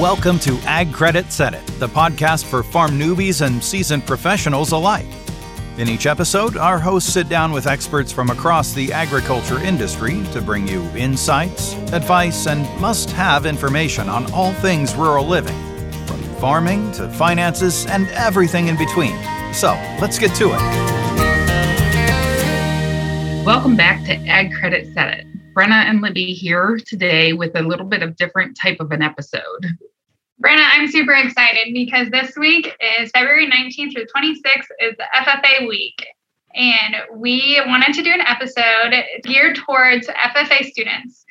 Welcome to Ag Credit Set It, the podcast for farm newbies and seasoned professionals alike. In each episode, our hosts sit down with experts from across the agriculture industry to bring you insights, advice, and must-have information on all things rural living, from farming to finances and everything in between. So, let's get to it. Welcome back to Ag Credit Set It. Brenna and Libby here today with a little bit of different type of an episode. Brenna, I'm super excited because this week is February 19th through 26th is the FFA week. And we wanted to do an episode geared towards FFA students.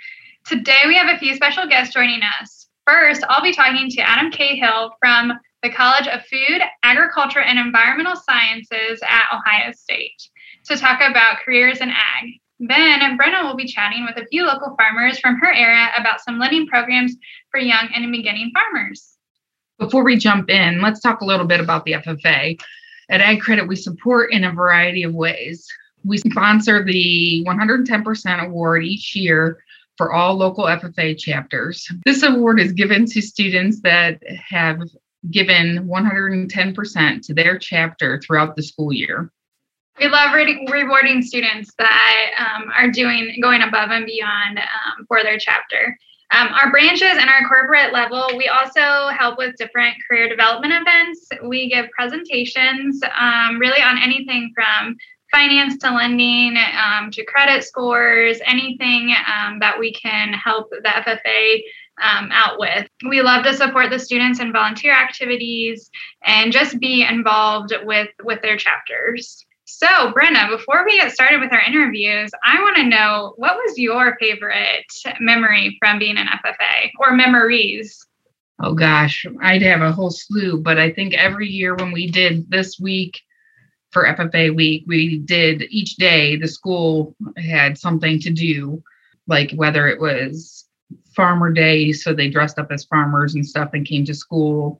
Today, we have a few special guests joining us. First, I'll be talking to Adam Cahill from the College of Food, Agriculture, and Environmental Sciences at Ohio State to talk about careers in ag. Then Brenna will be chatting with a few local farmers from her area about some lending programs for young and beginning farmers. Before we jump in, let's talk a little bit about the FFA. At Ag Credit, we support in a variety of ways. We sponsor the 110% award each year for all local FFA chapters. This award is given to students that have given 110% to their chapter throughout the school year. We love rewarding students that are going above and beyond for their chapter. Our branches and our corporate level, we also help with different career development events. We give presentations really on anything from finance to lending to credit scores, anything that we can help the FFA out with. We love to support the students in volunteer activities and just be involved with their chapters. So, Brenna, before we get started with our interviews, I want to know, what was your favorite memory from being an FFA or memories? Oh, gosh, I'd have a whole slew, but I think every year when we did this week for FFA week, we did each day the school had something to do, like whether it was Farmer Day, so they dressed up as farmers and stuff and came to school.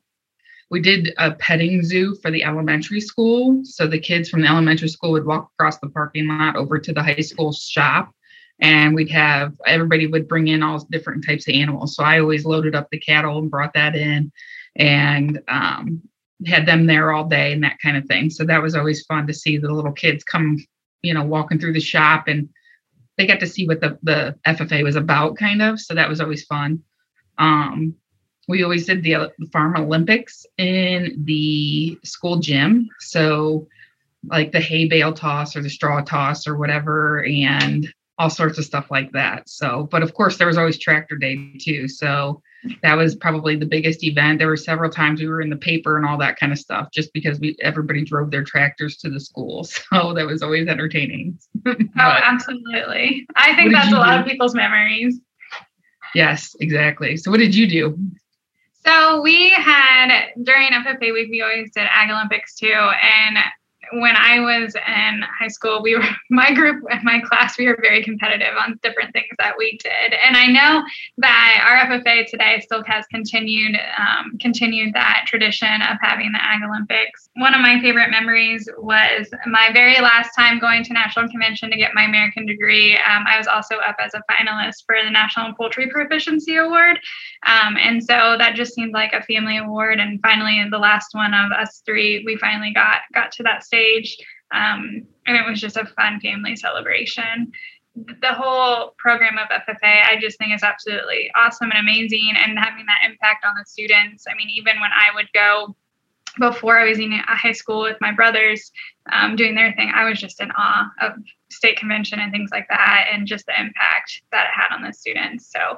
We did a petting zoo for the elementary school. So the kids from the elementary school would walk across the parking lot over to the high school shop, and we'd have everybody would bring in all different types of animals. So I always loaded up the cattle and brought that in and had them there all day and that kind of thing. So that was always fun to see the little kids come, walking through the shop, and they got to see what the FFA was about kind of. So that was always fun. We always did the Farm Olympics in the school gym. So like the hay bale toss or the straw toss or whatever, and all sorts of stuff like that. So, but of course there was always tractor day too. So that was probably the biggest event. There were several times we were in the paper and all that kind of stuff, just because everybody drove their tractors to the school. So that was always entertaining. Oh, absolutely. I think that's a lot of people's memories. Yes, exactly. So what did you do? So we had, during FFA week, we always did Ag Olympics too. And when I was in high school, my class, we were very competitive on different things that we did. And I know that our FFA today still has continued that tradition of having the Ag Olympics. One of my favorite memories was my very last time going to National Convention to get my American degree. I was also up as a finalist for the National Poultry Proficiency Award. And so that just seemed like a family award. And finally, the last one of us three, we finally got to that stage. And it was just a fun family celebration. The whole program of FFA, I just think is absolutely awesome and amazing, and having that impact on the students. I mean, even when I would go before I was in high school with my brothers doing their thing, I was just in awe of state convention and things like that, and just the impact that it had on the students. So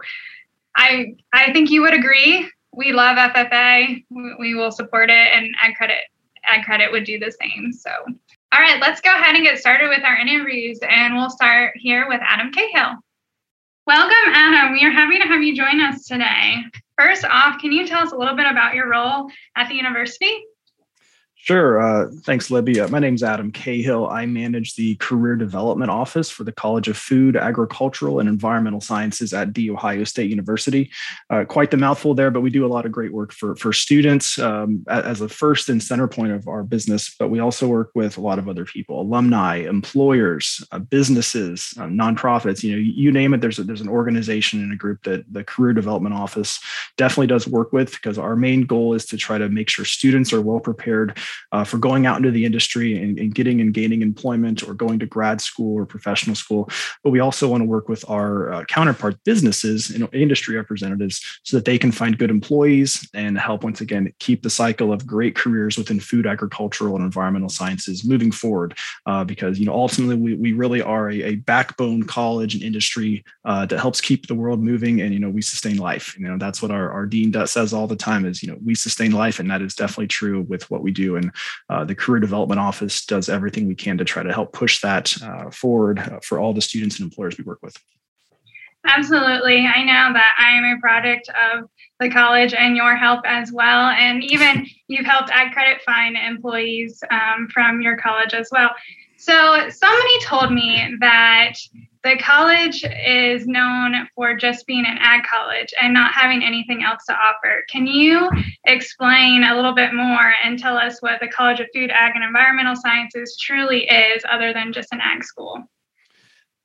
I think you would agree. We love FFA. We will support it, and Ag Credit would do the same. So, all right, let's go ahead and get started with our interviews, and we'll start here with Adam Cahill. Welcome, Adam. We are happy to have you join us today. First off, can you tell us a little bit about your role at the university? Sure. Thanks, Libby. My name's Adam Cahill. I manage the Career Development Office for the College of Food, Agricultural, and Environmental Sciences at The Ohio State University. Quite the mouthful there, but we do a lot of great work for students as a first and center point of our business, but we also work with a lot of other people, alumni, employers, businesses, nonprofits, you name it. There's an organization and a group that the Career Development Office definitely does work with, because our main goal is to try to make sure students are well prepared for going out into the industry and getting and gaining employment, or going to grad school or professional school. But we also want to work with our counterpart businesses and industry representatives so that they can find good employees and help, once again, keep the cycle of great careers within food, agricultural, and environmental sciences moving forward. Because, ultimately, we really are a backbone college and industry that helps keep the world moving. And, we sustain life. That's what our dean says all the time is, we sustain life. And that is definitely true with what we do. And the Career Development Office does everything we can to try to help push that forward for all the students and employers we work with. Absolutely. I know that I am a product of the college and your help as well. And even you've helped AgCredit find employees from your college as well. So somebody told me that the college is known for just being an ag college and not having anything else to offer. Can you explain a little bit more and tell us what the College of Food, Ag, and Environmental Sciences truly is, other than just an ag school?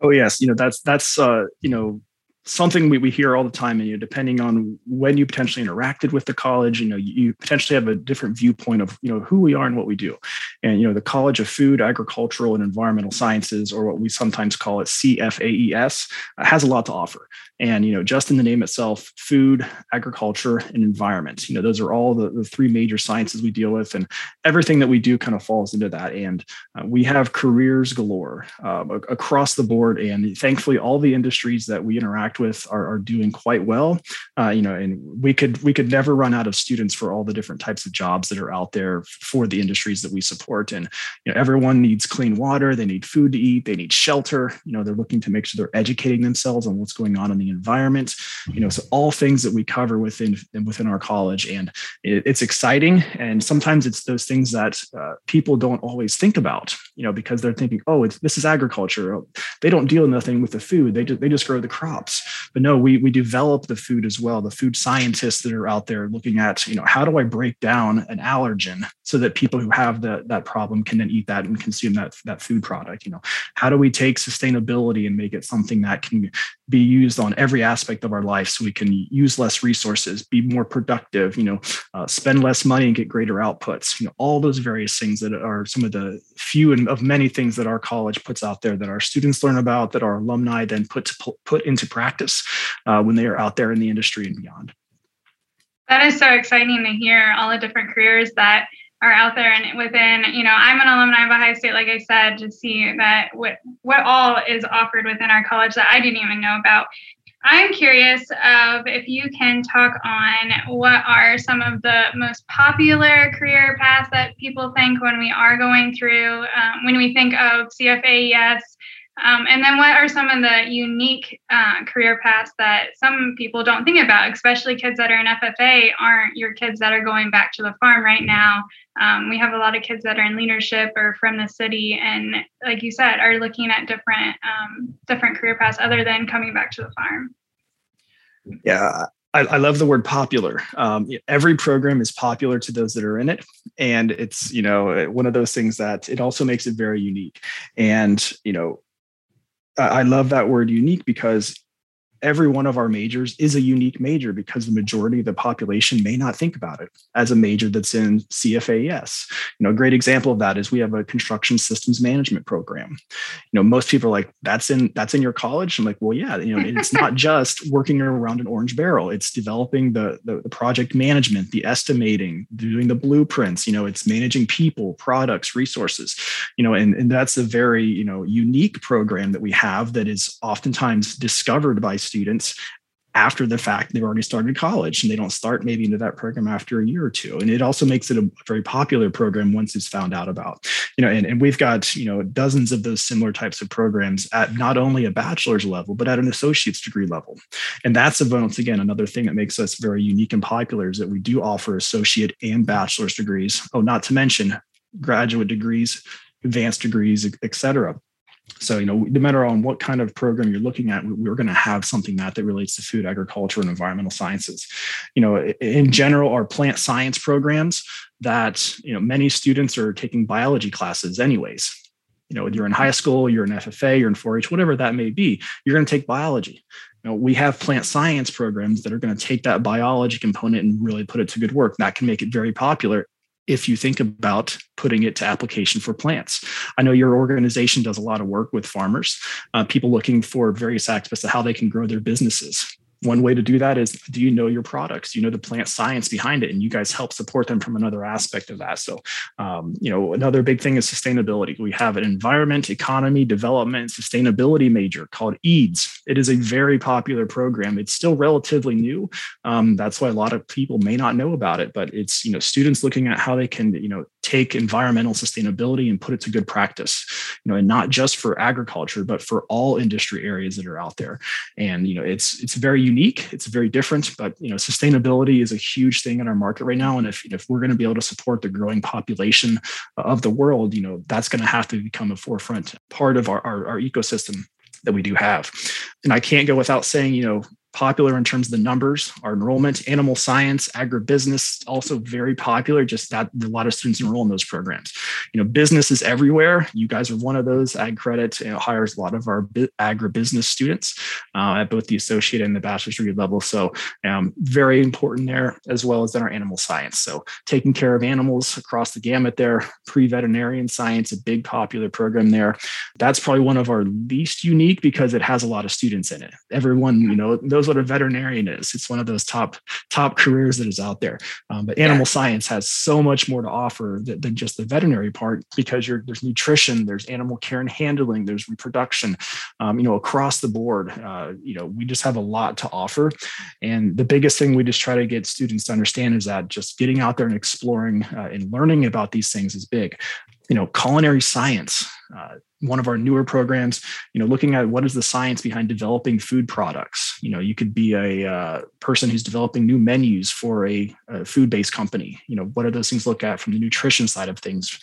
Oh, yes. That's something we hear all the time, and depending on when you potentially interacted with the college, you potentially have a different viewpoint of who we are and what we do. And the College of Food, Agricultural, and Environmental Sciences, or what we sometimes call it CFAES, has a lot to offer. And just in the name itself, food, agriculture, and environment. Those are all the three major sciences we deal with, and everything that we do kind of falls into that. And we have careers galore across the board, and thankfully, all the industries that we interact with are doing quite well, and we could never run out of students for all the different types of jobs that are out there for the industries that we support. And everyone needs clean water, they need food to eat, they need shelter. They're looking to make sure they're educating themselves on what's going on in the environment. So all things that we cover within our college, and it's exciting. And sometimes it's those things that people don't always think about, because they're thinking, oh, this is agriculture. They don't deal nothing with the food. They just grow the crops. But no, we develop the food as well. The food scientists that are out there looking at, how do I break down an allergen so that people who have that problem can then eat that and consume that food product? How do we take sustainability and make it something that can be used on every aspect of our life, so we can use less resources, be more productive, spend less money and get greater outputs? All those various things that are some of the few and of many things that our college puts out there that our students learn about, that our alumni then put into practice when they are out there in the industry and beyond. That is so exciting to hear all the different careers that are out there and within, I'm an alumni of Ohio State, like I said, to see that what all is offered within our college that I didn't even know about. I'm curious of if you can talk on what are some of the most popular career paths that people think when we are going through, when we think of CFAES, and then what are some of the unique career paths that some people don't think about, especially kids that are in FFA aren't your kids that are going back to the farm right now. We have a lot of kids that are in leadership or from the city, and like you said, are looking at different different career paths other than coming back to the farm. Yeah. I love the word popular. Every program is popular to those that are in it. And it's, one of those things that it also makes it very unique. And, I love that word unique, because every one of our majors is a unique major, because the majority of the population may not think about it as a major that's in CFAES. A great example of that is we have a construction systems management program. Most people are like, that's in your college? I'm like, well, yeah, it's not just working around an orange barrel. It's developing the project management, the estimating, doing the blueprints, it's managing people, products, resources, and that's a very, unique program that we have that is oftentimes discovered by students after the fact they've already started college, and they don't start maybe into that program after a year or two. And it also makes it a very popular program once it's found out about, you know, and we've got, you know, dozens of those similar types of programs at not only a bachelor's level, but at an associate's degree level. And that's, once again, another thing that makes us very unique and popular is that we do offer associate and bachelor's degrees. Oh, not to mention graduate degrees, advanced degrees, et cetera. So, you know, no matter on what kind of program you're looking at, we're going to have something that relates to food, agriculture, and environmental sciences. You know, in general, our plant science programs that, you know, many students are taking biology classes anyways. You know, you're in high school, you're in FFA, you're in 4-H, whatever that may be, you're going to take biology. You know, we have plant science programs that are going to take that biology component and really put it to good work. That can make it very popular if you think about putting it to application for plants. I know your organization does a lot of work with farmers, people looking for various aspects of how they can grow their businesses. One way to do that is, do you know your products? Do you know the plant science behind it? And you guys help support them from another aspect of that. So, you know, another big thing is sustainability. We have an environment, economy, development, sustainability major called EADS. It is a very popular program. It's still relatively new. That's why a lot of people may not know about it, but it's, you know, students looking at how they can, you know, take environmental sustainability and put it to good practice, you know, and not just for agriculture, but for all industry areas that are out there. And, you know, it's very unique. It's very different, but, you know, sustainability is a huge thing in our market right now. And if we're going to be able to support the growing population of the world, you know, that's going to have to become a forefront part of our ecosystem that we do have. And I can't go without saying, you know, popular in terms of the numbers, our enrollment, animal science, agribusiness, also very popular, just that a lot of students enroll in those programs. You know, business is everywhere. You guys are one of those. Ag Credit, you know, hires a lot of our agribusiness students at both the associate and the bachelor's degree level. So very important there, as well as then our animal science. So taking care of animals across the gamut there, pre-veterinarian science, a big popular program there. That's probably one of our least unique because it has a lot of students in it. Everyone, you know, knows what a veterinarian is. It's one of those top careers that is out there. But animal science has so much more to offer than just the veterinary part, because there's nutrition, there's animal care and handling, there's reproduction, you know, across the board. You know, we just have a lot to offer. And the biggest thing we just try to get students to understand is that just getting out there and exploring and learning about these things is big. You know, culinary science, one of our newer programs, you know, looking at what is the science behind developing food products. You know, you could be a person who's developing new menus for a food-based company. You know, what are those things look at from the nutrition side of things?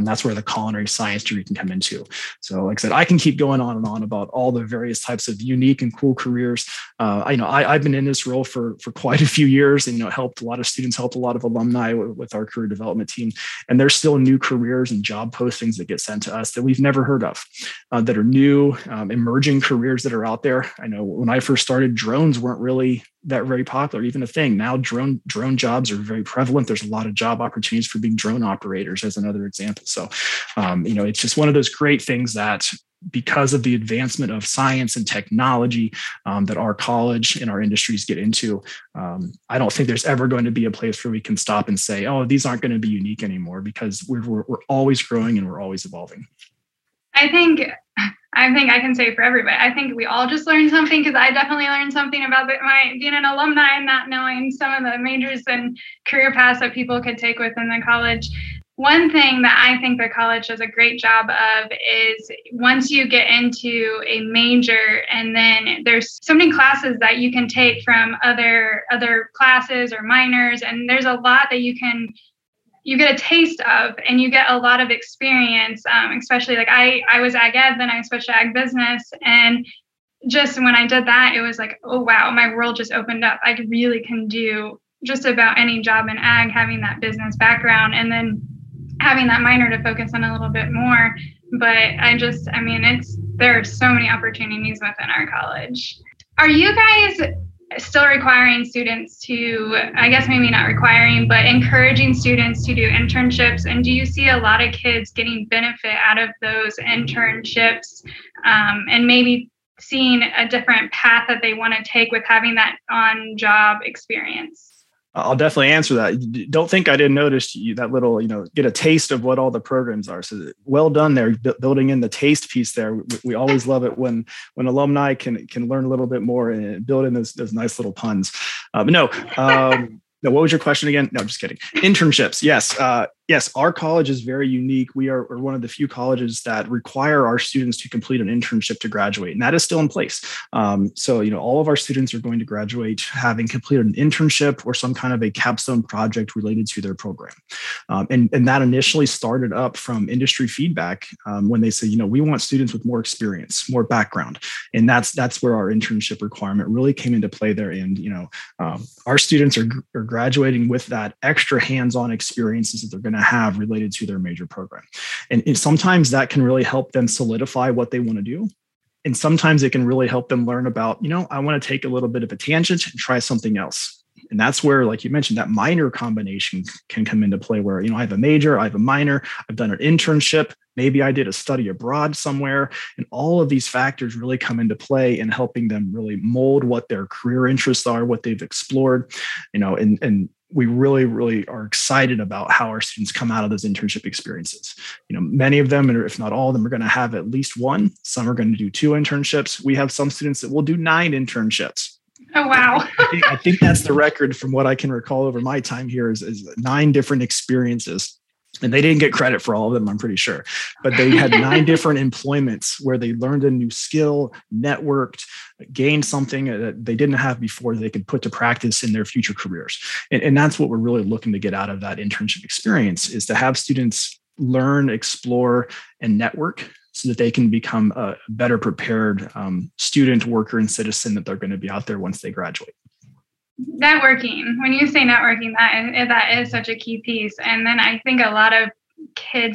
That's where the culinary science degree can come into. So like I said, I can keep going on and on about all the various types of unique and cool careers. I've been in this role for quite a few years and, you know, helped a lot of students, helped a lot of alumni with our career development team. And there's still new careers and job postings that get sent to us that we've never heard of, that are new, emerging careers that are out there. I know when I first started, drones weren't really that very popular, even a thing. Now drone jobs are very prevalent. There's a lot of job opportunities for being drone operators, as another example. So, you know, it's just one of those great things that, because of the advancement of science and technology that our college and our industries get into, I don't think there's ever going to be a place where we can stop and say, oh, these aren't going to be unique anymore, because we're always growing and we're always evolving. I think I can say for everybody, I think we all just learned something, because I definitely learned something about my being an alumni and not knowing some of the majors and career paths that people could take within the college. One thing that I think the college does a great job of is, once you get into a major, and then there's so many classes that you can take from other classes or minors, and there's a lot that you get a taste of, and you get a lot of experience, especially like I was ag ed, then I switched to ag business. And just when I did that, it was like, oh, wow, my world just opened up. I really can do just about any job in ag, having that business background and then having that minor to focus on a little bit more. But there are so many opportunities within our college. Are you guys still requiring students to, I guess maybe not requiring, but encouraging students to do internships? And do you see a lot of kids getting benefit out of those internships, and maybe seeing a different path that they want to take with having that on-job experience? I'll definitely answer that. Don't think I didn't notice you, that little, you know, get a taste of what all the programs are. So well done there, building in the taste piece there. We always love it when alumni can learn a little bit more and build in those nice little puns. No, what was your question again? No, I'm just kidding. Internships. Yes. Yes. Our college is very unique. We are one of the few colleges that require our students to complete an internship to graduate, and that is still in place. So, you know, all of our students are going to graduate having completed an internship or some kind of a capstone project related to their program. And that initially started up from industry feedback when they say, you know, we want students with more experience, more background. And that's where our internship requirement really came into play there. And, you know, our students are graduating with that extra hands-on experiences that they're going to have related to their major program. And sometimes that can really help them solidify what they want to do. And sometimes it can really help them learn about, you know, I want to take a little bit of a tangent and try something else. And that's where, like you mentioned, that minor combination can come into play where, you know, I have a major, I have a minor, I've done an internship, maybe I did a study abroad somewhere. And all of these factors really come into play in helping them really mold what their career interests are, what they've explored, you know, and we really, really are excited about how our students come out of those internship experiences. You know, many of them, or if not all of them, are going to have at least one. Some are going to do 2 internships. We have some students that will do 9 internships. Oh, wow. I think that's the record from what I can recall over my time here is 9 different experiences. And they didn't get credit for all of them, I'm pretty sure. But they had 9 different employments where they learned a new skill, networked, gained something that they didn't have before they could put to practice in their future careers. And that's what we're really looking to get out of that internship experience is to have students learn, explore, and network so that they can become a better prepared student, worker, and citizen that they're going to be out there once they graduate. Networking. When you say networking, that is such a key piece. And then I think a lot of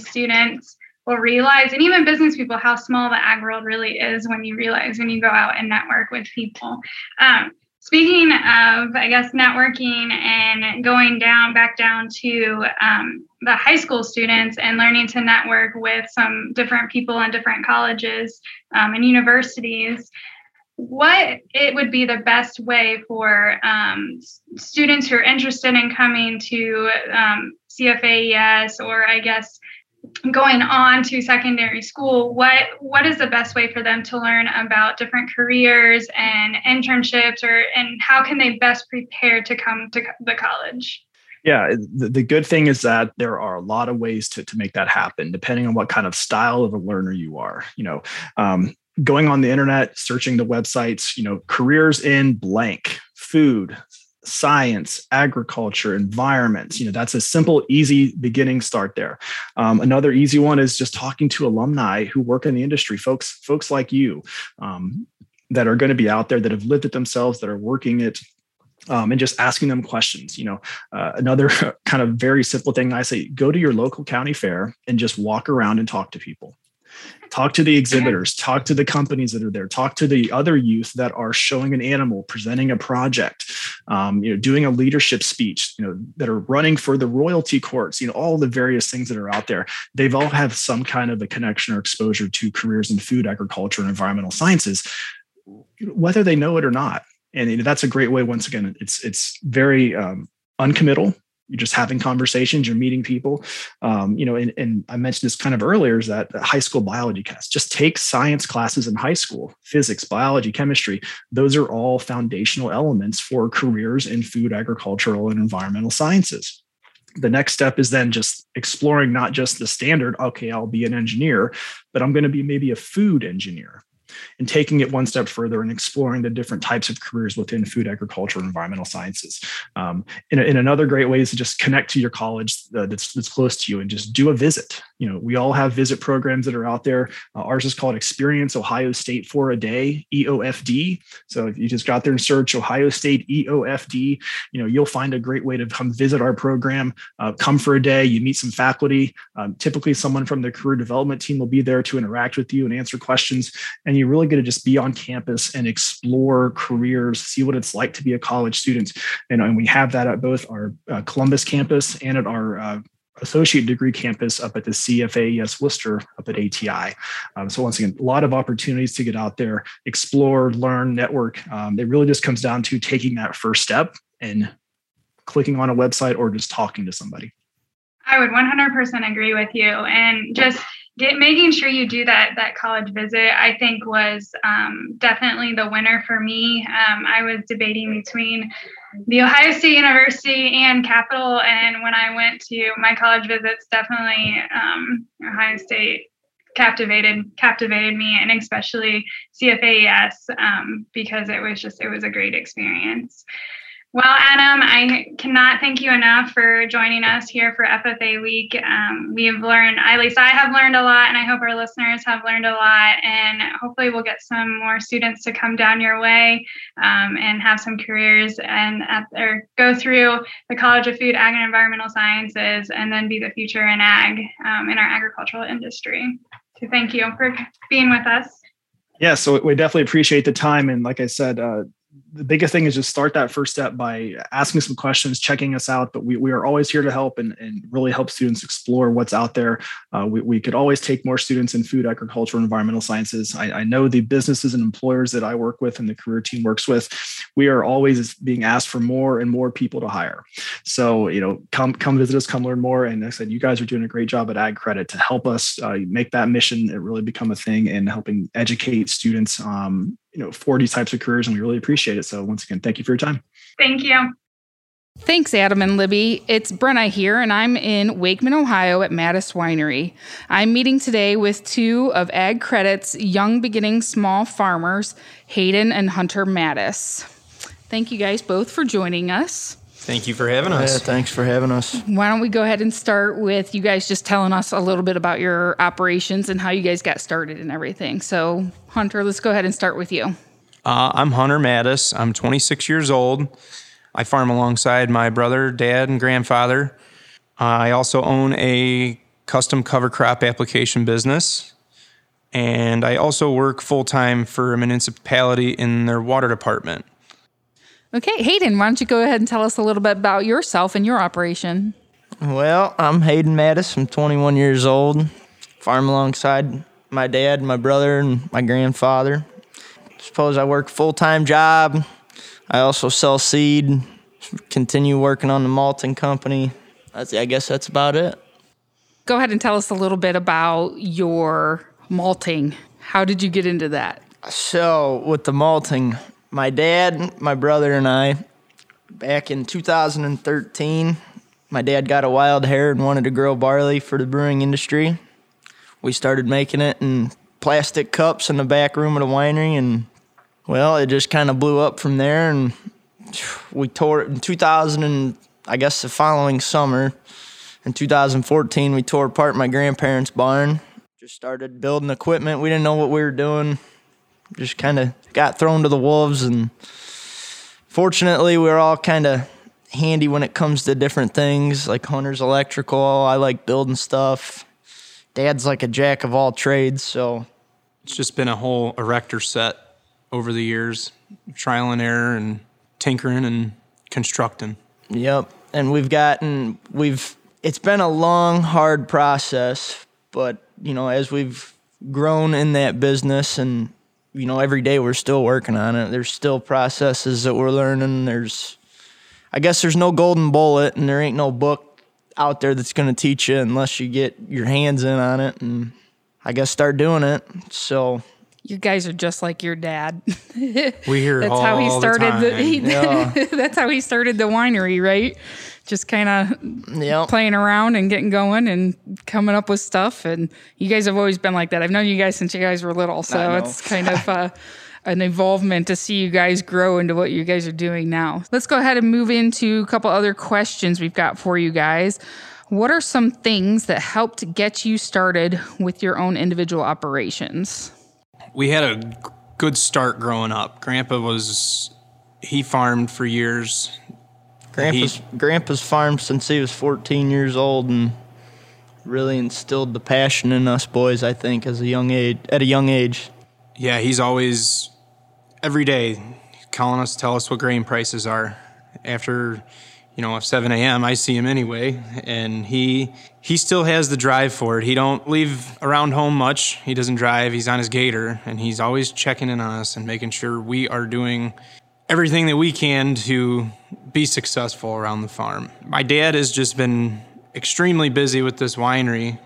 students will realize, and even business people, how small the ag world really is when you go out and network with people. Speaking of, I guess, networking and going back down to the high school students and learning to network with some different people in different colleges and universities, what it would be the best way for students who are interested in coming to CFAES, or I guess going on to secondary school, what is the best way for them to learn about different careers and internships, and how can they best prepare to come to the college? Yeah, the good thing is that there are a lot of ways to make that happen, depending on what kind of style of a learner you are. You know, going on the internet, searching the websites, you know, careers in blank, food, science, agriculture, environments, you know, that's a simple, easy beginning start there. Another easy one is just talking to alumni who work in the industry, folks like you that are going to be out there, that have lived it themselves, that are working it. And just asking them questions, you know, another kind of very simple thing I say, go to your local county fair and just walk around and talk to people. Talk to the exhibitors, talk to the companies that are there, talk to the other youth that are showing an animal, presenting a project, you know, doing a leadership speech, you know, that are running for the royalty courts, you know, all the various things that are out there. They've all have some kind of a connection or exposure to careers in food, agriculture, and environmental sciences, whether they know it or not. And that's a great way. Once again, it's very uncommittal. You're just having conversations, you're meeting people, you know, and I mentioned this kind of earlier, is that high school biology class, just take science classes in high school, physics, biology, chemistry. Those are all foundational elements for careers in food, agricultural, and environmental sciences. The next step is then just exploring not just the standard, okay, I'll be an engineer, but I'm going to be maybe a food engineer, and taking it one step further and exploring the different types of careers within food, agriculture, and environmental sciences. And another great way is to just connect to your college that's close to you and just do a visit. You know, we all have visit programs that are out there. Ours is called Experience Ohio State for a Day, EOFD. So if you just go out there and search Ohio State EOFD, you know, you'll find a great way to come visit our program, come for a day, you meet some faculty. Typically someone from the career development team will be there to interact with you and answer questions. And you really get to just be on campus and explore careers, see what it's like to be a college student. And we have that at both our Columbus campus and at our associate degree campus up at the CFAES Worcester up at ATI. So once again, a lot of opportunities to get out there, explore, learn, network. It really just comes down to taking that first step and clicking on a website or just talking to somebody. I would 100% agree with you. And just making sure you do that college visit, I think, was definitely the winner for me. I was debating between the Ohio State University and Capital. And when I went to my college visits, definitely Ohio State captivated me, and especially CFAES, because it was a great experience. Well, Adam, I cannot thank you enough for joining us here for FFA Week. We have learned, at least I have learned a lot, and I hope our listeners have learned a lot, and hopefully we'll get some more students to come down your way and have some careers or go through the College of Food, Ag, and Environmental Sciences, and then be the future in ag, in our agricultural industry. So thank you for being with us. Yeah, so we definitely appreciate the time, and like I said, the biggest thing is just start that first step by asking some questions, checking us out. But we are always here to help and really help students explore what's out there. We could always take more students in food, agriculture, and environmental sciences. I know the businesses and employers that I work with and the career team works with, we are always being asked for more and more people to hire. So, come visit us, come learn more. And like I said, you guys are doing a great job at Ag Credit to help us make that mission really become a thing and helping educate students for these types of careers, and we really appreciate it. So once again, thank you for your time. Thank you. Thanks, Adam and Libby. It's Brenna here, and I'm in Wakeman, Ohio at Mattis Winery. I'm meeting today with two of Ag Credit's young beginning small farmers, Hayden and Hunter Mattis. Thank you guys both for joining us. Thank you for having us. Yeah, thanks for having us. Why don't we go ahead and start with you guys just telling us a little bit about your operations and how you guys got started and everything. So, Hunter, let's go ahead and start with you. I'm Hunter Mattis. I'm 26 years old. I farm alongside my brother, dad, and grandfather. I also own a custom cover crop application business. And I also work full-time for a municipality in their water department. Okay, Hayden, why don't you go ahead and tell us a little bit about yourself and your operation? Well, I'm Hayden Mattis. I'm 21 years old. Farm alongside my dad, my brother, and my grandfather. Suppose I work a full-time job. I also sell seed, continue working on the malting company. I guess that's about it. Go ahead and tell us a little bit about your malting. How did you get into that? So, with the malting, my dad, my brother, and I, back in 2013, my dad got a wild hair and wanted to grow barley for the brewing industry. We started making it in plastic cups in the back room of the winery, and, well, it just kind of blew up from there, and we tore it in 2000, and I guess the following summer, in 2014, we tore apart my grandparents' barn, just started building equipment. We didn't know what we were doing. Just kind of got thrown to the wolves, and fortunately, we're all kind of handy when it comes to different things, like Hunter's electrical, I like building stuff, Dad's like a jack of all trades, so. It's just been a whole erector set over the years, trial and error, and tinkering, and constructing. Yep, and it's been a long, hard process, but, as we've grown in that business, and every day we're still working on it. There's still processes that we're learning. There's no golden bullet, and there ain't no book out there that's going to teach you unless you get your hands in on it and start doing it. So you guys are just like your dad. We hear that's all how he started the time. That's how he started the winery, right? Just kind of playing around and getting going and coming up with stuff. And you guys have always been like that. I've known you guys since you guys were little. So it's kind of an involvement to see you guys grow into what you guys are doing now. Let's go ahead and move into a couple other questions we've got for you guys. What are some things that helped get you started with your own individual operations? We had a good start growing up. Grandpa he farmed for years. Grandpa's farmed since he was 14 years old and really instilled the passion in us boys, I think, at a young age. Yeah, he's always, every day, calling us, tell us what grain prices are. After, 7 a.m., I see him anyway, and he still has the drive for it. He don't leave around home much. He doesn't drive. He's on his gator, and he's always checking in on us and making sure we are doing everything that we can to be successful around the farm. My dad has just been extremely busy with this winery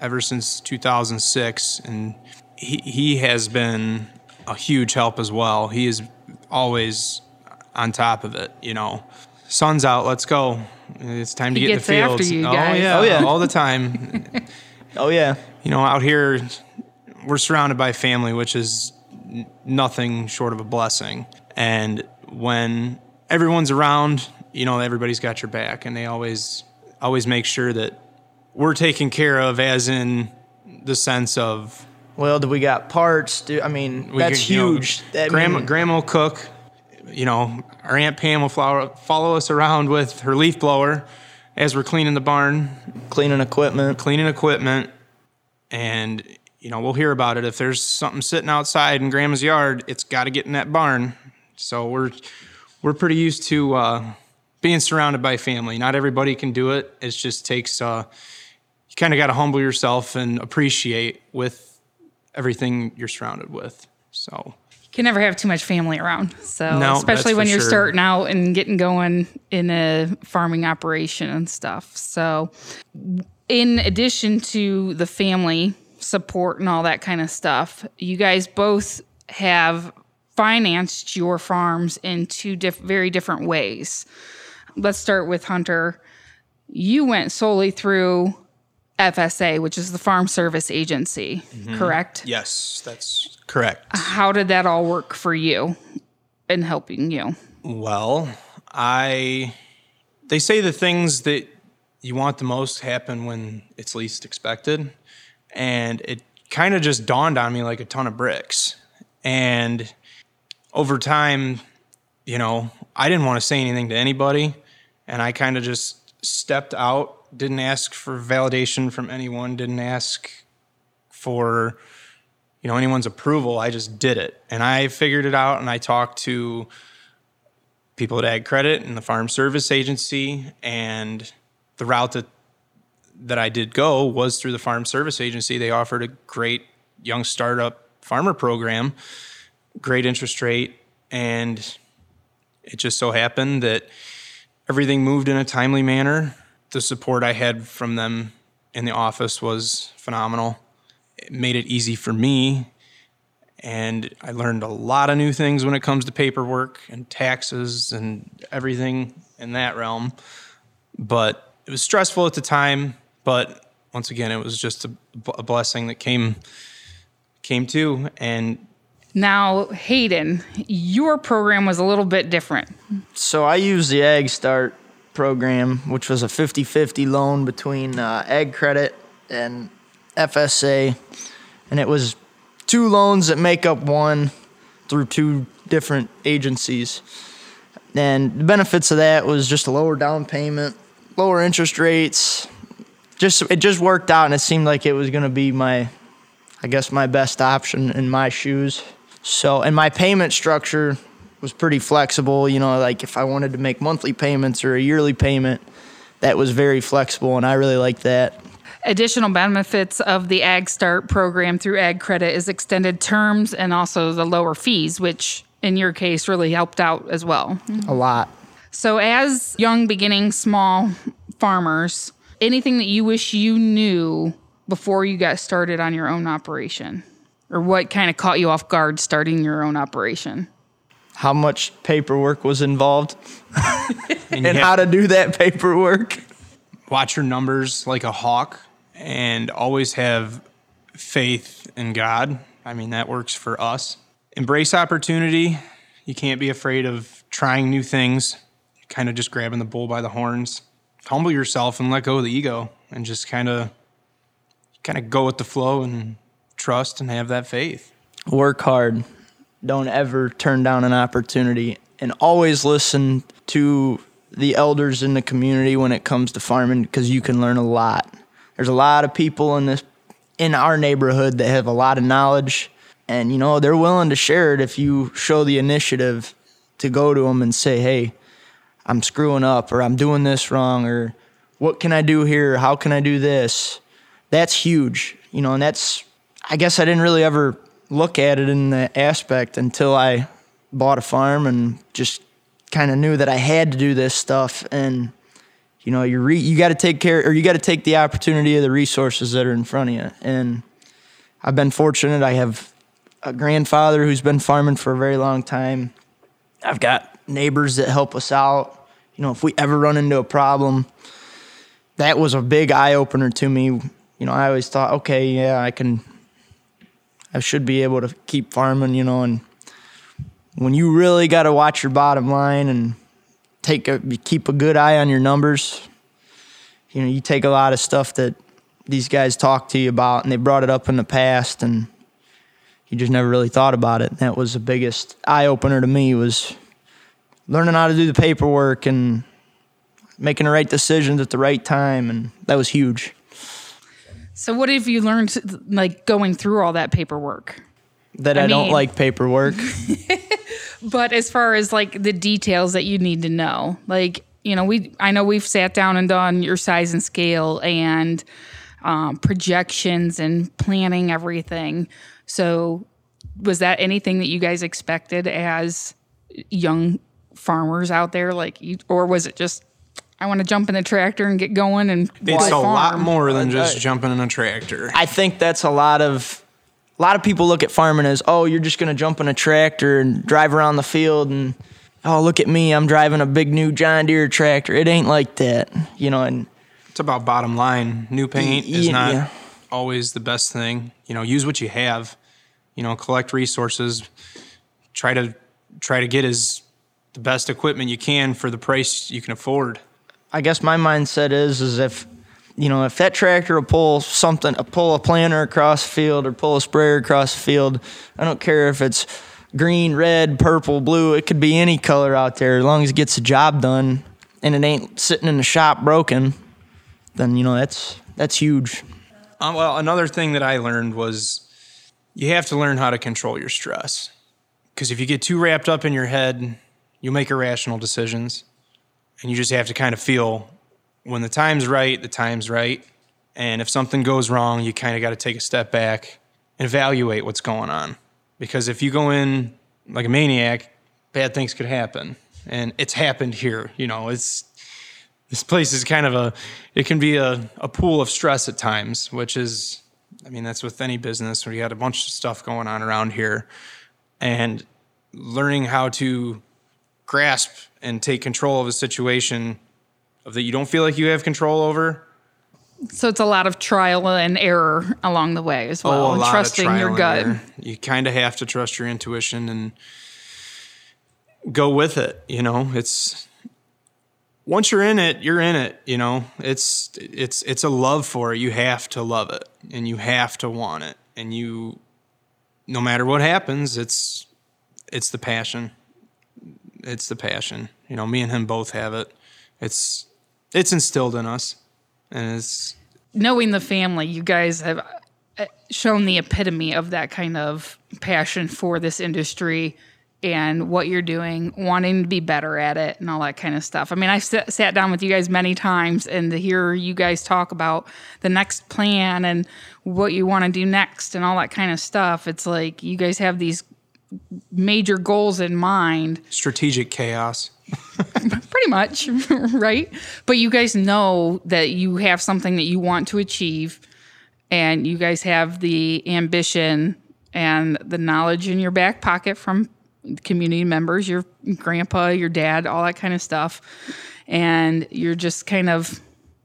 ever since 2006, and he has been a huge help as well. He is always on top of it, you know. Sun's out, let's go. It's time to get in the fields. After you guys. Oh yeah, all the time. Oh yeah. You know, out here we're surrounded by family, which is nothing short of a blessing. And when everyone's around, you know, everybody's got your back, and they always make sure that we're taken care of, as in the sense of, well, do we got parts? That's huge. You know, Grandma will cook. You know, our Aunt Pam will follow us around with her leaf blower as we're cleaning the barn. Cleaning equipment. And, you know, we'll hear about it. If there's something sitting outside in Grandma's yard, it's got to get in that barn. So we're pretty used to being surrounded by family. Not everybody can do it. It just takes, you kind of got to humble yourself and appreciate with everything you're surrounded with. So can never have too much family around. So no, especially when you're starting out and getting going in a farming operation and stuff. So in addition to the family support and all that kind of stuff, you guys both have financed your farms in two very different ways. Let's start with Hunter. You went solely through FSA, which is the Farm Service Agency, mm-hmm. Correct? Yes, that's correct. How did that all work for you in helping you? Well, they say the things that you want the most happen when it's least expected, and it kind of just dawned on me like a ton of bricks. And over time, you know, I didn't want to say anything to anybody, and I kind of just stepped out. Didn't ask for validation from anyone, didn't ask for, you know, anyone's approval. I just did it. And I figured it out, and I talked to people at Ag Credit and the Farm Service Agency, and the route that I did go was through the Farm Service Agency. They offered a great young startup farmer program, great interest rate, and it just so happened that everything moved in a timely manner. The support I had from them in the office was phenomenal. It made it easy for me, and I learned a lot of new things when it comes to paperwork and taxes and everything in that realm. But it was stressful at the time, but once again, it was just a blessing that came to. And now, Hayden, your program was a little bit different. So I used the Ag Start program, which was a 50-50 loan between Ag Credit and FSA, and it was two loans that make up one through two different agencies. And the benefits of that was just a lower down payment, lower interest rates. It just worked out, and it seemed like it was going to be my best option in my shoes. So, and my payment structure was pretty flexible, you know, like if I wanted to make monthly payments or a yearly payment, that was very flexible, and I really liked that. Additional benefits of the Ag Start program through Ag Credit is extended terms and also the lower fees, which in your case really helped out as well. A lot. So as young, beginning, small farmers, anything that you wish you knew before you got started on your own operation? Or what kind of caught you off guard starting your own operation? How much paperwork was involved and how to do that paperwork. Watch your numbers like a hawk and always have faith in God. I mean, that works for us. Embrace opportunity. You can't be afraid of trying new things, kind of just grabbing the bull by the horns. Humble yourself and let go of the ego and just kind of go with the flow and trust and have that faith. Work hard. Don't ever turn down an opportunity, and always listen to the elders in the community when it comes to farming, because you can learn a lot. There's a lot of people in our neighborhood that have a lot of knowledge, and you know they're willing to share it if you show the initiative to go to them and say, hey, I'm screwing up, or I'm doing this wrong, or what can I do here? How can I do this? That's huge, you know, and that's, I guess I didn't really ever look at it in that aspect until I bought a farm and just kind of knew that I had to do this stuff. And, you know, you got to take care, or you got to take the opportunity of the resources that are in front of you. And I've been fortunate. I have a grandfather who's been farming for a very long time. I've got neighbors that help us out. You know, if we ever run into a problem, that was a big eye-opener to me. You know, I always thought, okay, yeah, I should be able to keep farming, you know. And when you really got to watch your bottom line and keep a good eye on your numbers, you know, you take a lot of stuff that these guys talk to you about, and they brought it up in the past, and you just never really thought about it. That was the biggest eye-opener to me, was learning how to do the paperwork and making the right decisions at the right time, and that was huge. So what have you learned, like, going through all that paperwork? That I don't like paperwork. But as far as, like, the details that you need to know, like, you know, I know we've sat down and done your size and scale and projections and planning everything. So was that anything that you guys expected as young farmers out there? Like, or was it just, I want to jump in the tractor and get going and It's a lot more than just jumping in a tractor. I think that's a lot of people look at farming as, oh, you're just going to jump in a tractor and drive around the field and, oh, look at me, I'm driving a big new John Deere tractor. It ain't like that, you know. And it's about bottom line. New paint is not always the best thing. You know, use what you have. You know, collect resources. Try to get the best equipment you can for the price you can afford. I guess my mindset is if, you know, if that tractor will pull a planter across the field or pull a sprayer across the field, I don't care if it's green, red, purple, blue. It could be any color out there. As long as it gets the job done and it ain't sitting in the shop broken, then, you know, that's huge. Well, another thing that I learned was you have to learn how to control your stress, because if you get too wrapped up in your head, you'll make irrational decisions. And you just have to kind of feel when the time's right. And if something goes wrong, you kind of got to take a step back and evaluate what's going on. Because if you go in like a maniac, bad things could happen. And it's happened here. You know, this place is kind of it can be a pool of stress at times, which is, I mean, that's with any business where you got a bunch of stuff going on around here. And learning how to grasp and take control of a situation that you don't feel like you have control over. So it's a lot of trial and error along the way as well. And trusting your gut. You kind of have to trust your intuition and go with it. You know, it's, once you're in it, you're in it. You know, it's a love for it. You have to love it and you have to want it. And you, no matter what happens, it's the passion. It's the passion. You know, me and him both have it. It's instilled in us. And it's knowing the family, you guys have shown the epitome of that kind of passion for this industry and what you're doing, wanting to be better at it and all that kind of stuff. I mean, I've sat down with you guys many times, and to hear you guys talk about the next plan and what you want to do next and all that kind of stuff, it's like you guys have these major goals in mind. Strategic chaos. Pretty much, right? But you guys know that you have something that you want to achieve, and you guys have the ambition and the knowledge in your back pocket from community members, your grandpa, your dad, all that kind of stuff. And you're just kind of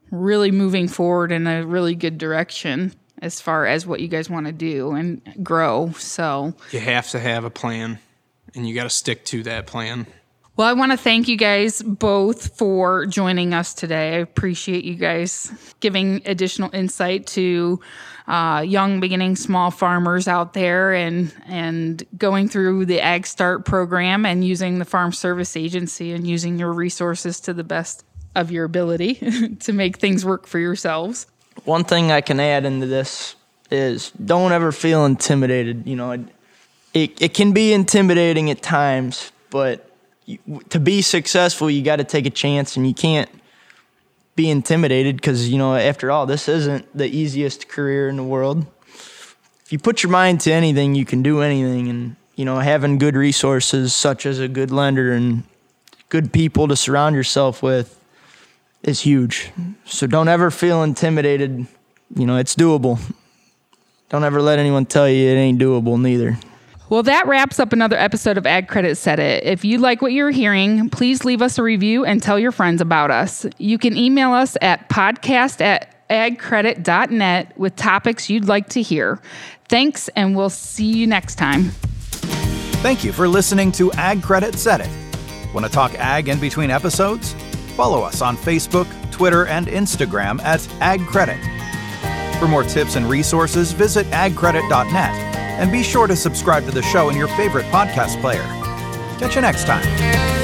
really moving forward in a really good direction as far as what you guys want to do and grow. So you have to have a plan, and you got to stick to that plan. Well, I want to thank you guys both for joining us today. I appreciate you guys giving additional insight to young, beginning, small farmers out there and going through the Ag Start program and using the Farm Service Agency and using your resources to the best of your ability to make things work for yourselves. One thing I can add into this is don't ever feel intimidated. You know, it can be intimidating at times, but to be successful, you got to take a chance, and you can't be intimidated because, you know, after all, this isn't the easiest career in the world. If you put your mind to anything, you can do anything. And, you know, having good resources such as a good lender and good people to surround yourself with is huge. So don't ever feel intimidated. You know, it's doable. Don't ever let anyone tell you it ain't doable, neither. Well, that wraps up another episode of Ag Credit Said It. If you like what you're hearing, please leave us a review and tell your friends about us. You can email us at podcast@agcredit.net with topics you'd like to hear. Thanks, and we'll see you next time. Thank you for listening to Ag Credit Said It. Want to talk ag in between episodes? Follow us on Facebook, Twitter, and Instagram at AgCredit. For more tips and resources, visit agcredit.net. And be sure to subscribe to the show in your favorite podcast player. Catch you next time.